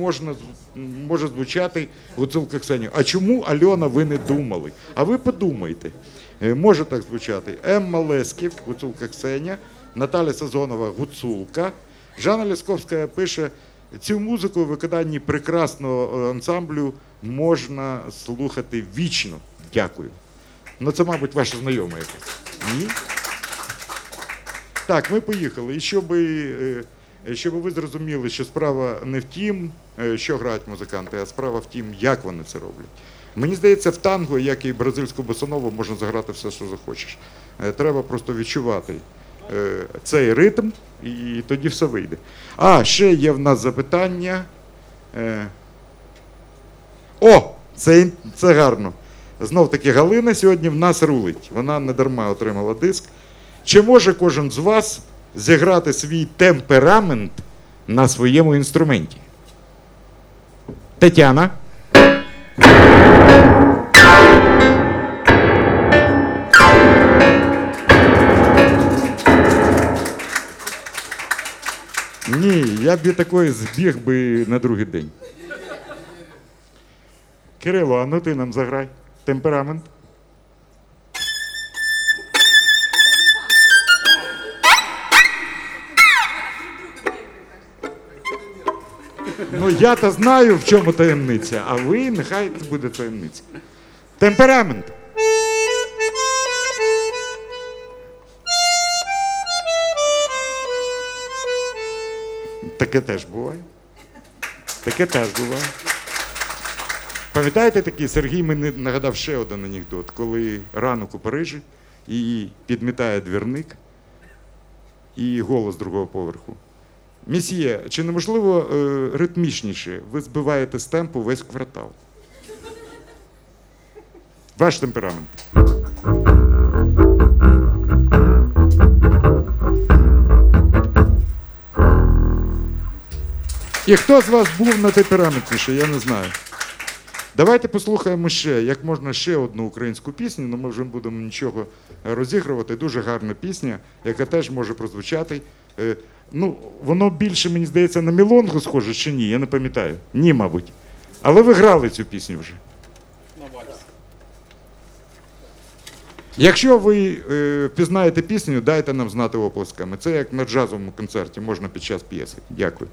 може звучати гуцулка Ксенія. А чому, Альона, ви не думали? А ви подумайте. Може так звучати. Емма Лесків, гуцулка Ксенія, Наталя Сазонова, гуцулка. Жанна Лісковська пише, цю музику у виконанні прекрасного ансамблю можна слухати вічно. Дякую. Ну, це, мабуть, ваша знайома якась. Ні? Так, ми поїхали. І щоб ви зрозуміли, що справа не в тім, що грають музиканти, а справа в тім, як вони це роблять. Мені здається, в танго, як і бразильську босанову, можна заграти все, що захочеш. Треба просто відчувати цей ритм, і тоді все вийде. А, ще є в нас запитання. О, це гарно. Знов-таки Галина сьогодні в нас рулить. Вона не дарма отримала диск. Чи може кожен з вас зіграти свій темперамент на своєму інструменті? Тетяна. Ні, я б від такої збіг би на другий день. Кирило, а ну ти нам заграй. Темперамент. Ну, я-то знаю, в чому таємниця, а ви, нехай це буде таємниця. Темперамент. Таке теж буває. Таке теж буває. Пам'ятаєте такий, Сергій мені нагадав ще один анекдот, коли ранок у Парижі і підмітає двірник і голос другого поверху. Місьє, чи неможливо ритмічніше? Ви збиваєте з темпу весь квартал. Ваш темперамент. І хто з вас був на темпераментніше, я не знаю. Давайте послухаємо ще, як можна ще одну українську пісню, але ми вже не будемо нічого розігрувати. Дуже гарна пісня, яка теж може прозвучати. Ну, воно більше, мені здається, на мілонгу схоже чи ні, я не пам'ятаю. Ні, мабуть. Але ви грали цю пісню вже. Якщо ви пізнаєте пісню, дайте нам знати оплесками. Це як на джазовому концерті, можна під час п'єси. Дякую.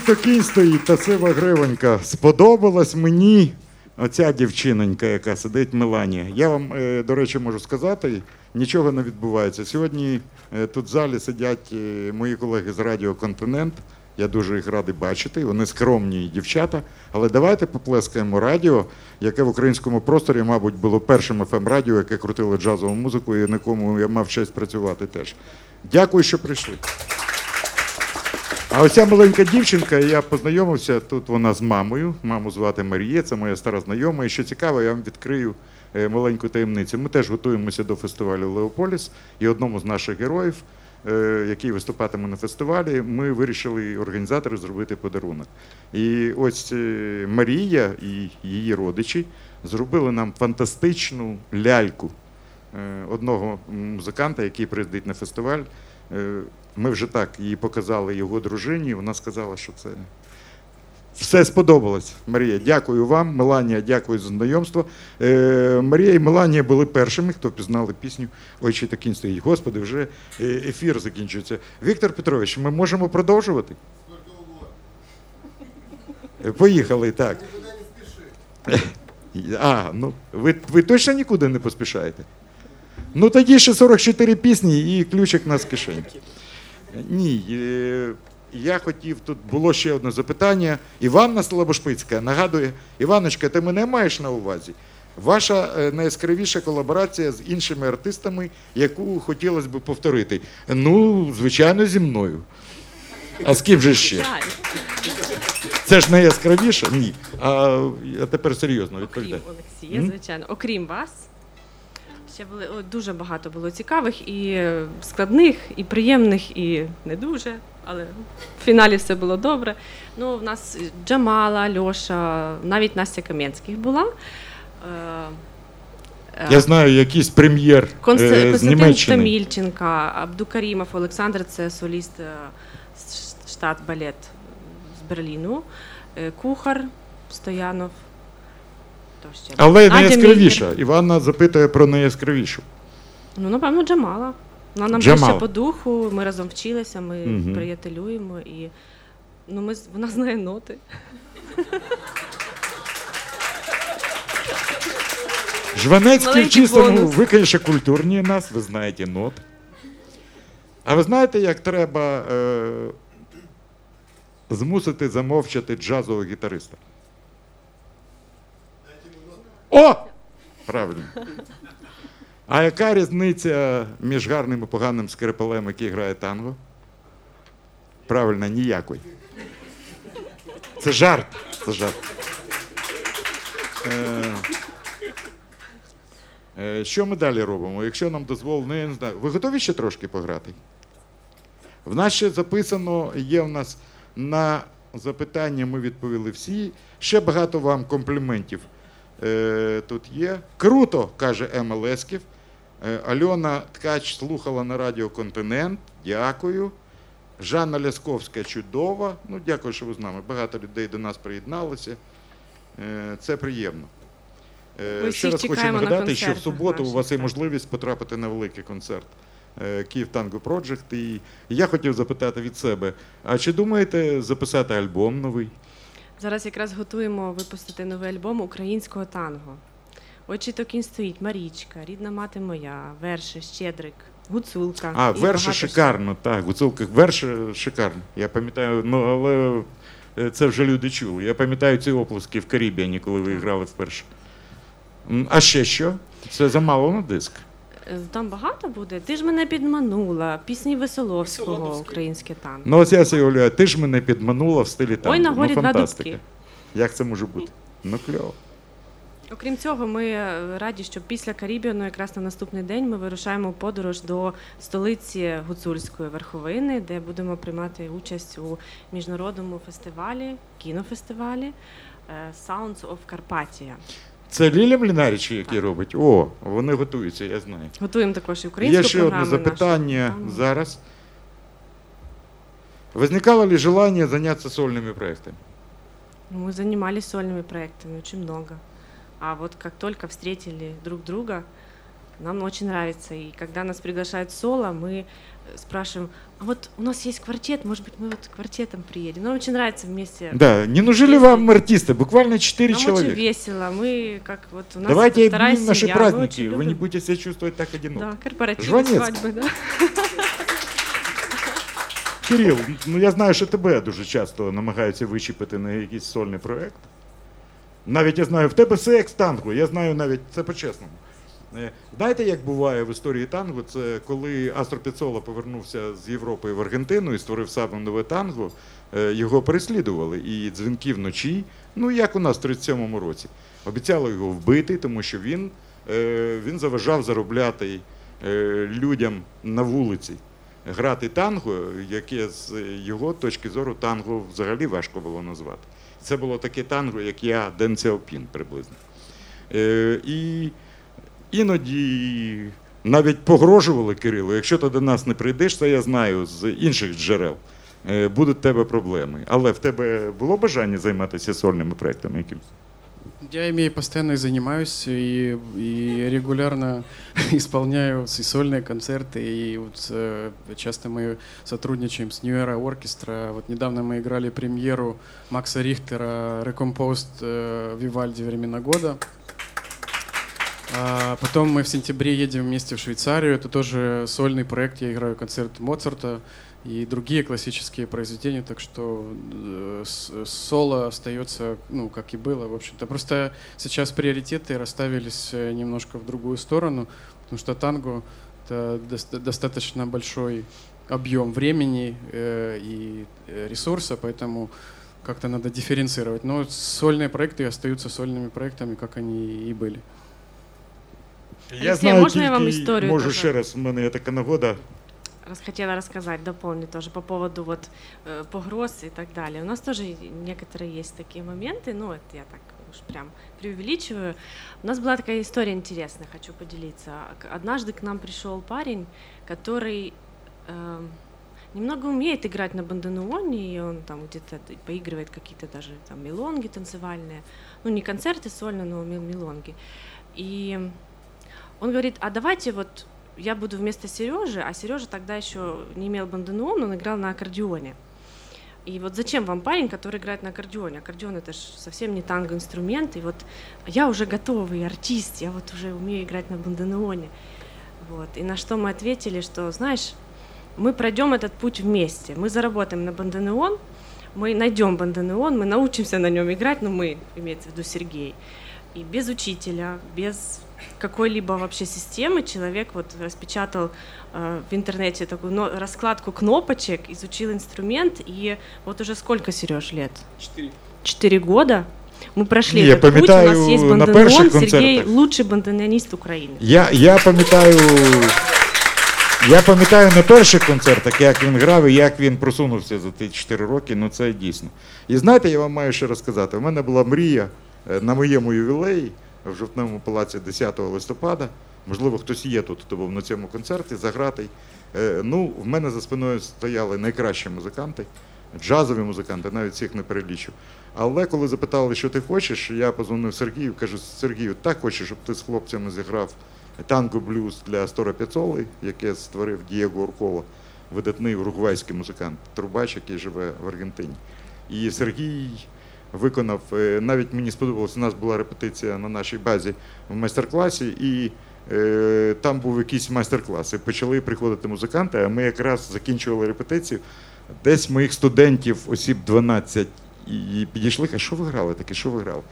то кінь стоїть та сива гривонька. Сподобалась мені оця дівчинонька, яка сидить, Меланія. Я вам, до речі, можу сказати, нічого не відбувається. Сьогодні тут в залі сидять мої колеги з Радіо Континент. Я дуже їх радий бачити, вони скромні дівчата. Але давайте поплескаємо радіо, яке в українському просторі, мабуть, було першим FM-радіо, яке крутило джазову музику, і на кому я мав честь працювати теж. Дякую, що прийшли. А оця маленька дівчинка, я познайомився, тут вона з мамою. Маму звати Марія, це моя стара знайома. І що цікаво, я вам відкрию маленьку таємницю. Ми теж готуємося до фестивалю «Леополіс», і одному з наших героїв, який виступатиме на фестивалі, ми вирішили, організатори, зробити подарунок. І ось Марія і її родичі зробили нам фантастичну ляльку одного музиканта, який приїздить на фестиваль. Ми вже так її показали його дружині, вона сказала, що це все сподобалось. Марія, дякую вам. Меланія, дякую за знайомство. Марія і Меланія були першими, хто пізнали пісню «Ой, чи такінь стоїть». Господи, вже ефір закінчується. Віктор Петрович, ми можемо продовжувати? Поїхали, так. Нікуди не спіши. Ви точно нікуди не поспішаєте? Ну тоді ще 44 пісні і ключик на з кишені. Ні, я хотів, тут було ще одне запитання. Іванна Слабошпицька нагадує, Іваночка, ти мене маєш на увазі? Ваша найяскравіша колаборація з іншими артистами, яку хотілося б повторити. Ну, звичайно, зі мною. А з ким же ще? Це ж найяскравіше? Ні. А тепер серйозно відповідай. Окрім Олексія, звичайно. Окрім вас. Ще були, дуже багато було цікавих і складних, і приємних, і не дуже, але в фіналі все було добре. Ну, в нас Джамала, Льоша, навіть Настя Кам'янських була. Я знаю, якийсь прем'єр з Німеччини. Костянтин Тамільченка, Абдукарімов Олександр, це соліст штат балет з Берліну, Кухар Стоянов. Але найяскравіша. Іванна запитує про найяскравішу. Ну, напевно, Джамала. Вона нам більше по духу, ми разом вчилися, ми приятелюємо. І, ну, вона знає ноти. Жванецький в чистому, ви, конечно, культурні нас, ви знаєте нот. А ви знаєте, як треба змусити замовчати джазового гітариста? О! Правильно. А яка різниця між гарним і поганим скрипалем, який грає танго? Правильно, ніякої. Це жарт. Це жарт. Що ми далі робимо? Якщо нам дозволено, я не знаю. Ви готові ще трошки пограти? В нас ще записано, є в нас на запитання, ми відповіли всі. Ще багато вам компліментів. Тут є. Круто, каже Ема Лесків. Альона Ткач слухала на Радіо Континент. Дякую. Жанна Лясковська чудова. Ну, дякую, що ви з нами. Багато людей до нас приєдналося. Це приємно. Ще раз хочу нагадати, що в суботу у вас є можливість потрапити на великий концерт Київ Tango Project. І я хотів запитати від себе, а чи думаєте записати альбом новий? Зараз якраз готуємо випустити новий альбом українського танго. «Ой, чи то кінь стоїть», «Марічка», «Рідна мати моя», «Верши», «Щедрик», «Гуцулка». А, «Верши» шикарно, так, «Гуцулка», «Верши» шикарно. Я пам'ятаю, ну, але це вже люди чули. Я пам'ятаю ці оплески в Карібіані, коли ви грали вперше. А ще що? Це замало на диск. Там багато буде. «Ти ж мене підманула», пісні Веселовського, українське танго. Ну ось я себе уявляю, «Ти ж мене підманула» в стилі танго. Ой, на горі два дубки. Як це може бути? Ну кльово. Окрім цього, ми раді, що після Карібіану, якраз на наступний день, ми вирушаємо в подорож до столиці Гуцульської Верховини, де будемо приймати участь у міжнародному фестивалі, кінофестивалі «Sounds of Carpathia». Це Ліля Млінаріч, який робить? О, вони готуються, я знаю. Готуємо також і українську програму. Є ще одне запитання зараз. Возникало ли желание заняться сольными проектами? Мы занимались сольными проектами очень много. А вот как только встретили друг друга, нам очень нравится. И когда нас приглашают в соло, мы спрашиваем, а вот у нас есть квартет, может быть, мы вот квартетом приедем. Нам очень нравится вместе. Да, не нужны ли вам артисты? Буквально 4 человека. Нам очень весело, мы как вот у нас давайте объединим наши праздники, вы не будете себя чувствовать так одиноко. Да, корпоративные свадьбы, да. Кирилл, ну я знаю, що тебе дуже часто намагаються вичіпити на якийсь сольний проект. Навіть я знаю, в тебе секс танго, я знаю навіть, це по-чесному. Знаєте, як буває в історії танго, це коли Astor Piazzolla повернувся з Європи в Аргентину і створив саме нове танго, його переслідували і дзвінки вночі, ну як у нас в 37-му році, обіцяли його вбити, тому що він заважав заробляти людям на вулиці. Грати танго, яке з його точки зору танго взагалі важко було назвати. Це було таке танго, як я, Ден Сяопін приблизно. І іноді навіть погрожували Кирилу, якщо ти до нас не прийдеш, це я знаю з інших джерел, будуть в тебе проблеми. Але в тебе було бажання займатися сольними проектами якимось? Я ими постоянно занимаюсь и регулярно исполняю и сольные концерты, и вот часто мы сотрудничаем с New Era Orchestra. Вот недавно мы играли премьеру Макса Рихтера Recomposed Вивальди «Времена года». Потом мы в сентябре едем вместе в Швейцарию, это тоже сольный проект, я играю концерт Моцарта и другие классические произведения, так что соло остается, ну, как и было, в общем-то. Просто сейчас приоритеты расставились немножко в другую сторону, потому что танго — это достаточно большой объем времени и ресурса, поэтому как-то надо дифференцировать. Но сольные проекты остаются сольными проектами, как они и были. Я знаю, можно я вам историю? Можу ще раз, у мене є така нагода. Хотела рассказать, дополнить тоже по поводу вот погроз и так далее. У нас тоже некоторые есть такие моменты, ну это я так уж прям преувеличиваю. У нас была такая история интересная, хочу поделиться. Однажды к нам пришел парень, который немного умеет играть на бандонеоне, и он там где-то поигрывает какие-то даже там мелонги танцевальные. Ну не концерты сольно, но мелонги. И он говорит, а давайте вот я буду вместо Сережи, а Сережа тогда еще не имел бандонеон, он играл на аккордеоне. И вот зачем вам парень, который играет на аккордеоне? Аккордеон — это же совсем не танго-инструмент, и вот я уже готовый артист, я вот уже умею играть на бандонеоне. Вот. И на что мы ответили, что, знаешь, мы пройдем этот путь вместе, мы заработаем на бандонеон, мы найдем бандонеон, мы научимся на нем играть, но мы, имеется в виду Сергей, и без учителя, без какой-либо вообще системы человек вот распечатал в интернете такую раскладку кнопочек, изучил инструмент, и вот уже сколько, Сереж, лет? 4 года. Мы прошли этот путь, у нас есть бандонеон, Сергей лучший бандонеонист Украины. Я пам'ятаю на перших концертах, як він грав і як він просунувся за ті 4 роки, ну це дійсно. І знаєте, я вам маю ще розказати, у мене була мрія на моєму ювілеї, в Жовтневому палаці 10 листопада, можливо, хтось є тут, хто був на цьому концерті, заграти. Ну, в мене за спиною стояли найкращі музиканти, джазові музиканти, навіть всіх не перелічу. Але коли запитали, що ти хочеш, я позвонив Сергію, кажу, Сергію, так хочу, щоб ти з хлопцями зіграв танго-блюз для Астора Піацолли, яке створив Діего Уркола, видатний уругвайський музикант, трубач, який живе в Аргентині. І Сергій виконав, навіть мені сподобалося, у нас була репетиція на нашій базі в майстер-класі, і там був якийсь майстер-клас, і почали приходити музиканти, а ми якраз закінчували репетицію. Десь моїх студентів, осіб 12, і підійшли, а що ви грали таке, що ви грали?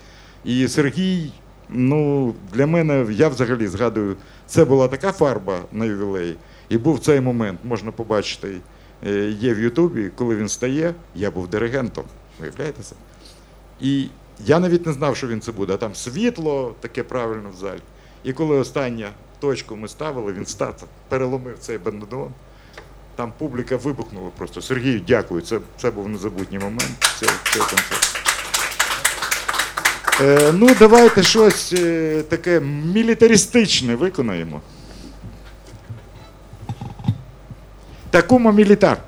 І Сергій, ну, для мене, я взагалі згадую, це була така фарба на ювілеї, і був цей момент, можна побачити, є в Ютубі, коли він стає, я був диригентом, виявляєте це? І я навіть не знав, що він це буде, а там світло таке правильно в залі. І коли останню точку ми ставили, він став, переломив цей бандонеон, там публіка вибухнула просто. Сергію, дякую, це був незабутній момент цього концерту. Ну, давайте щось таке мілітаристичне виконаємо. Такому мілітар.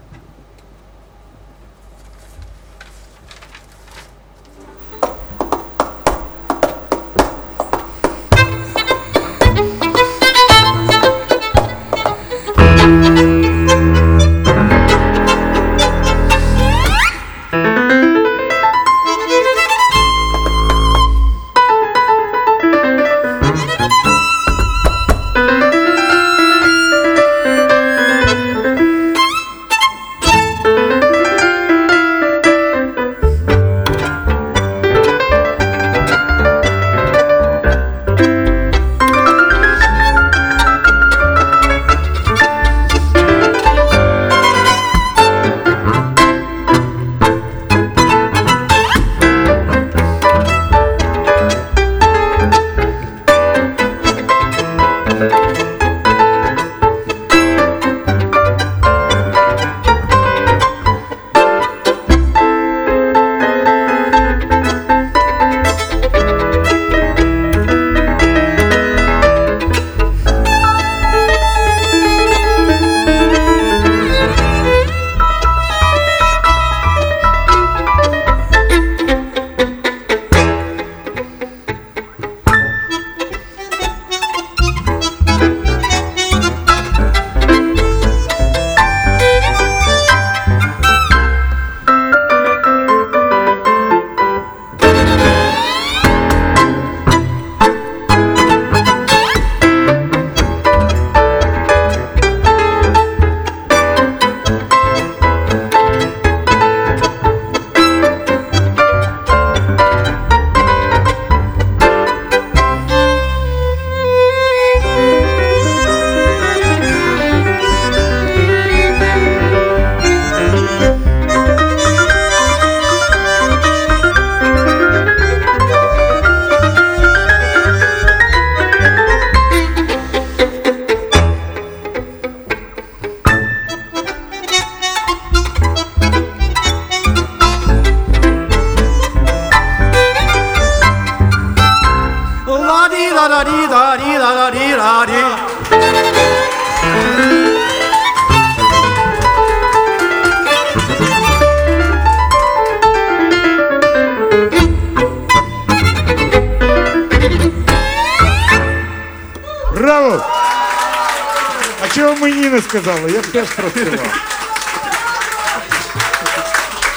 А чого мені не сказали? Я б теж працював.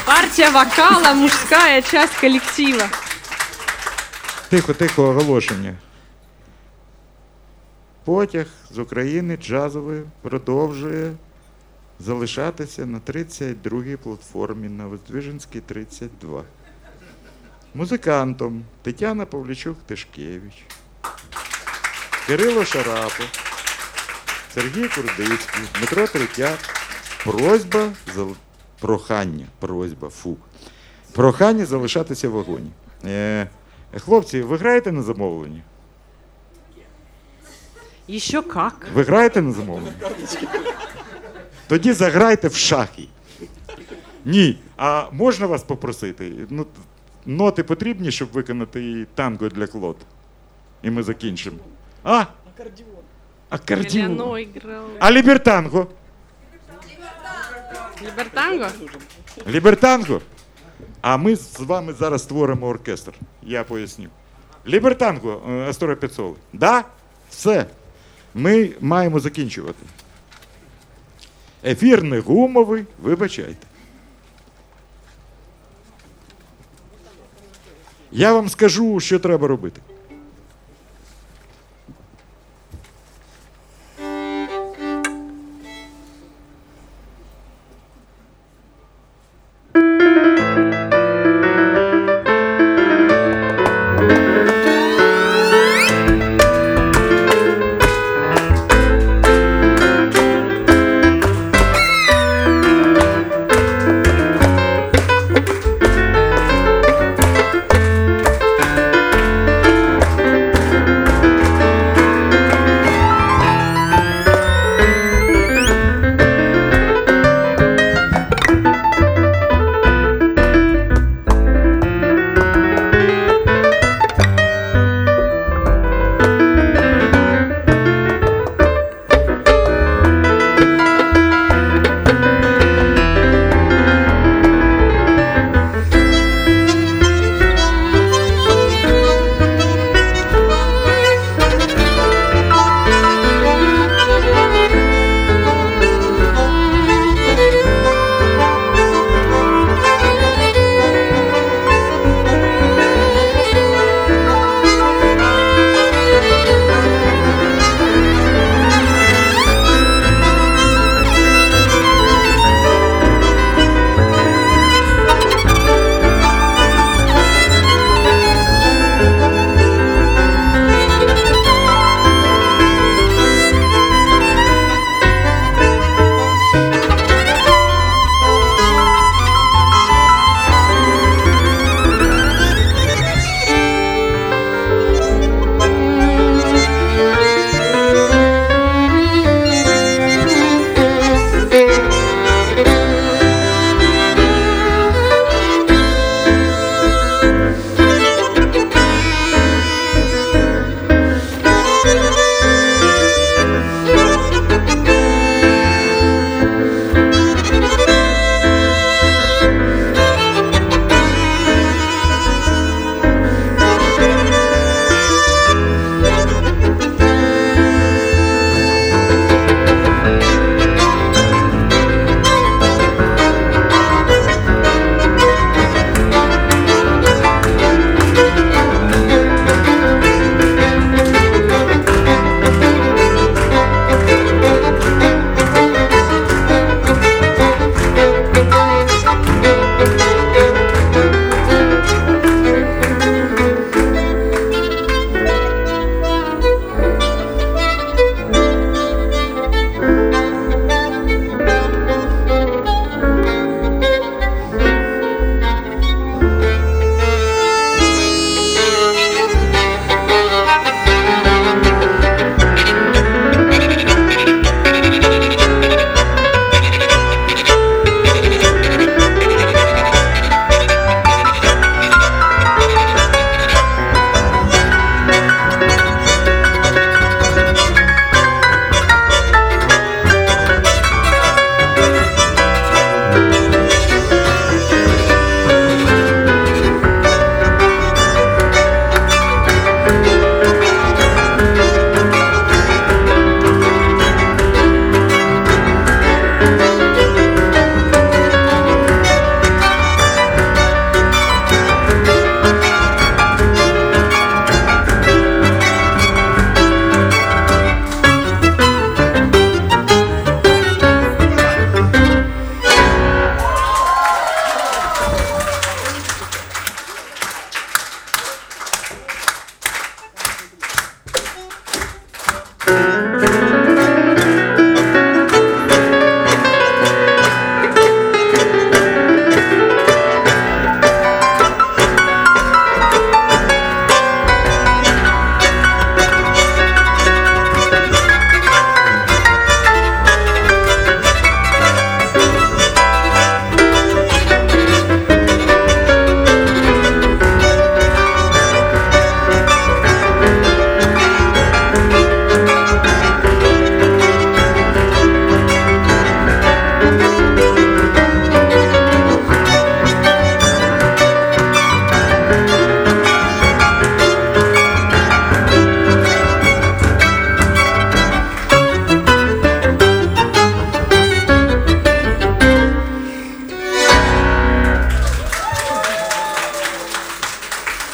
Партия вокала, мужская часть коллектива. Тихо-тихо, оголошення. Потяг з України джазовий продовжує залишатися на 32-й платформі на Воздвиженській, 32. Музикантом Тетяна Павличук-Тишкевич, Кирило Шарапов, Сергій Курдицький, Дмитро Третяк. Прохання залишатися в вагоні. Хлопці, ви граєте на замовлення? Еще как. Ви граєте на замовлення? Тоді заграйте в шахи. Ні, а можна вас попросити? Ну, ноти потрібні, щоб виконати танго для Клод? І ми закінчимо. А? Акордіон. А лібертанго? Лібертанго? Лібертанго? А ми з вами зараз створимо оркестр. Я поясню. Лібертанго Астора Піацолли. Да? Все. Ми маємо закінчувати. Ефір не гумовий, вибачайте. Я вам скажу, що треба робити.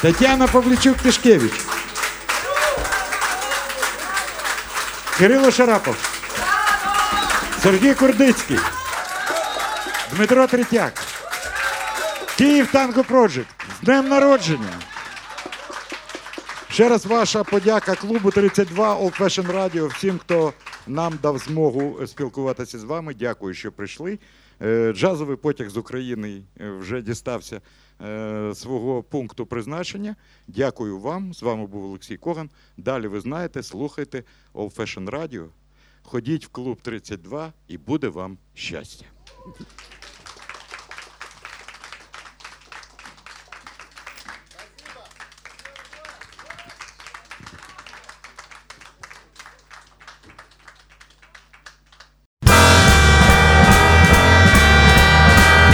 Тетяна Павличук-Тишкевич. Кирило Шарапов. Сергій Курдицький. Дмитро Третяк. Київ Tango Project. З днем народження! Ще раз ваша подяка клубу 32 Old Fashion Radio, всім, хто нам дав змогу спілкуватися з вами. Дякую, що прийшли. Джазовий потяг з України вже дістався свого пункту призначення. Дякую вам. З вами був Олексій Коган. Далі ви знаєте, слухайте Old Fashion Radio. Ходіть в клуб 32 і буде вам щастя.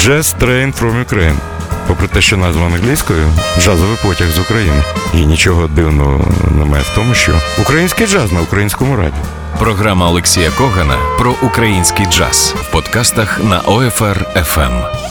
Jazz Train from Ukraine. Попри те, що назва англійською – джазовий потяг з України. І нічого дивного немає в тому, що український джаз на українському радіо. Програма Олексія Когана про український джаз в подкастах на OFR FM.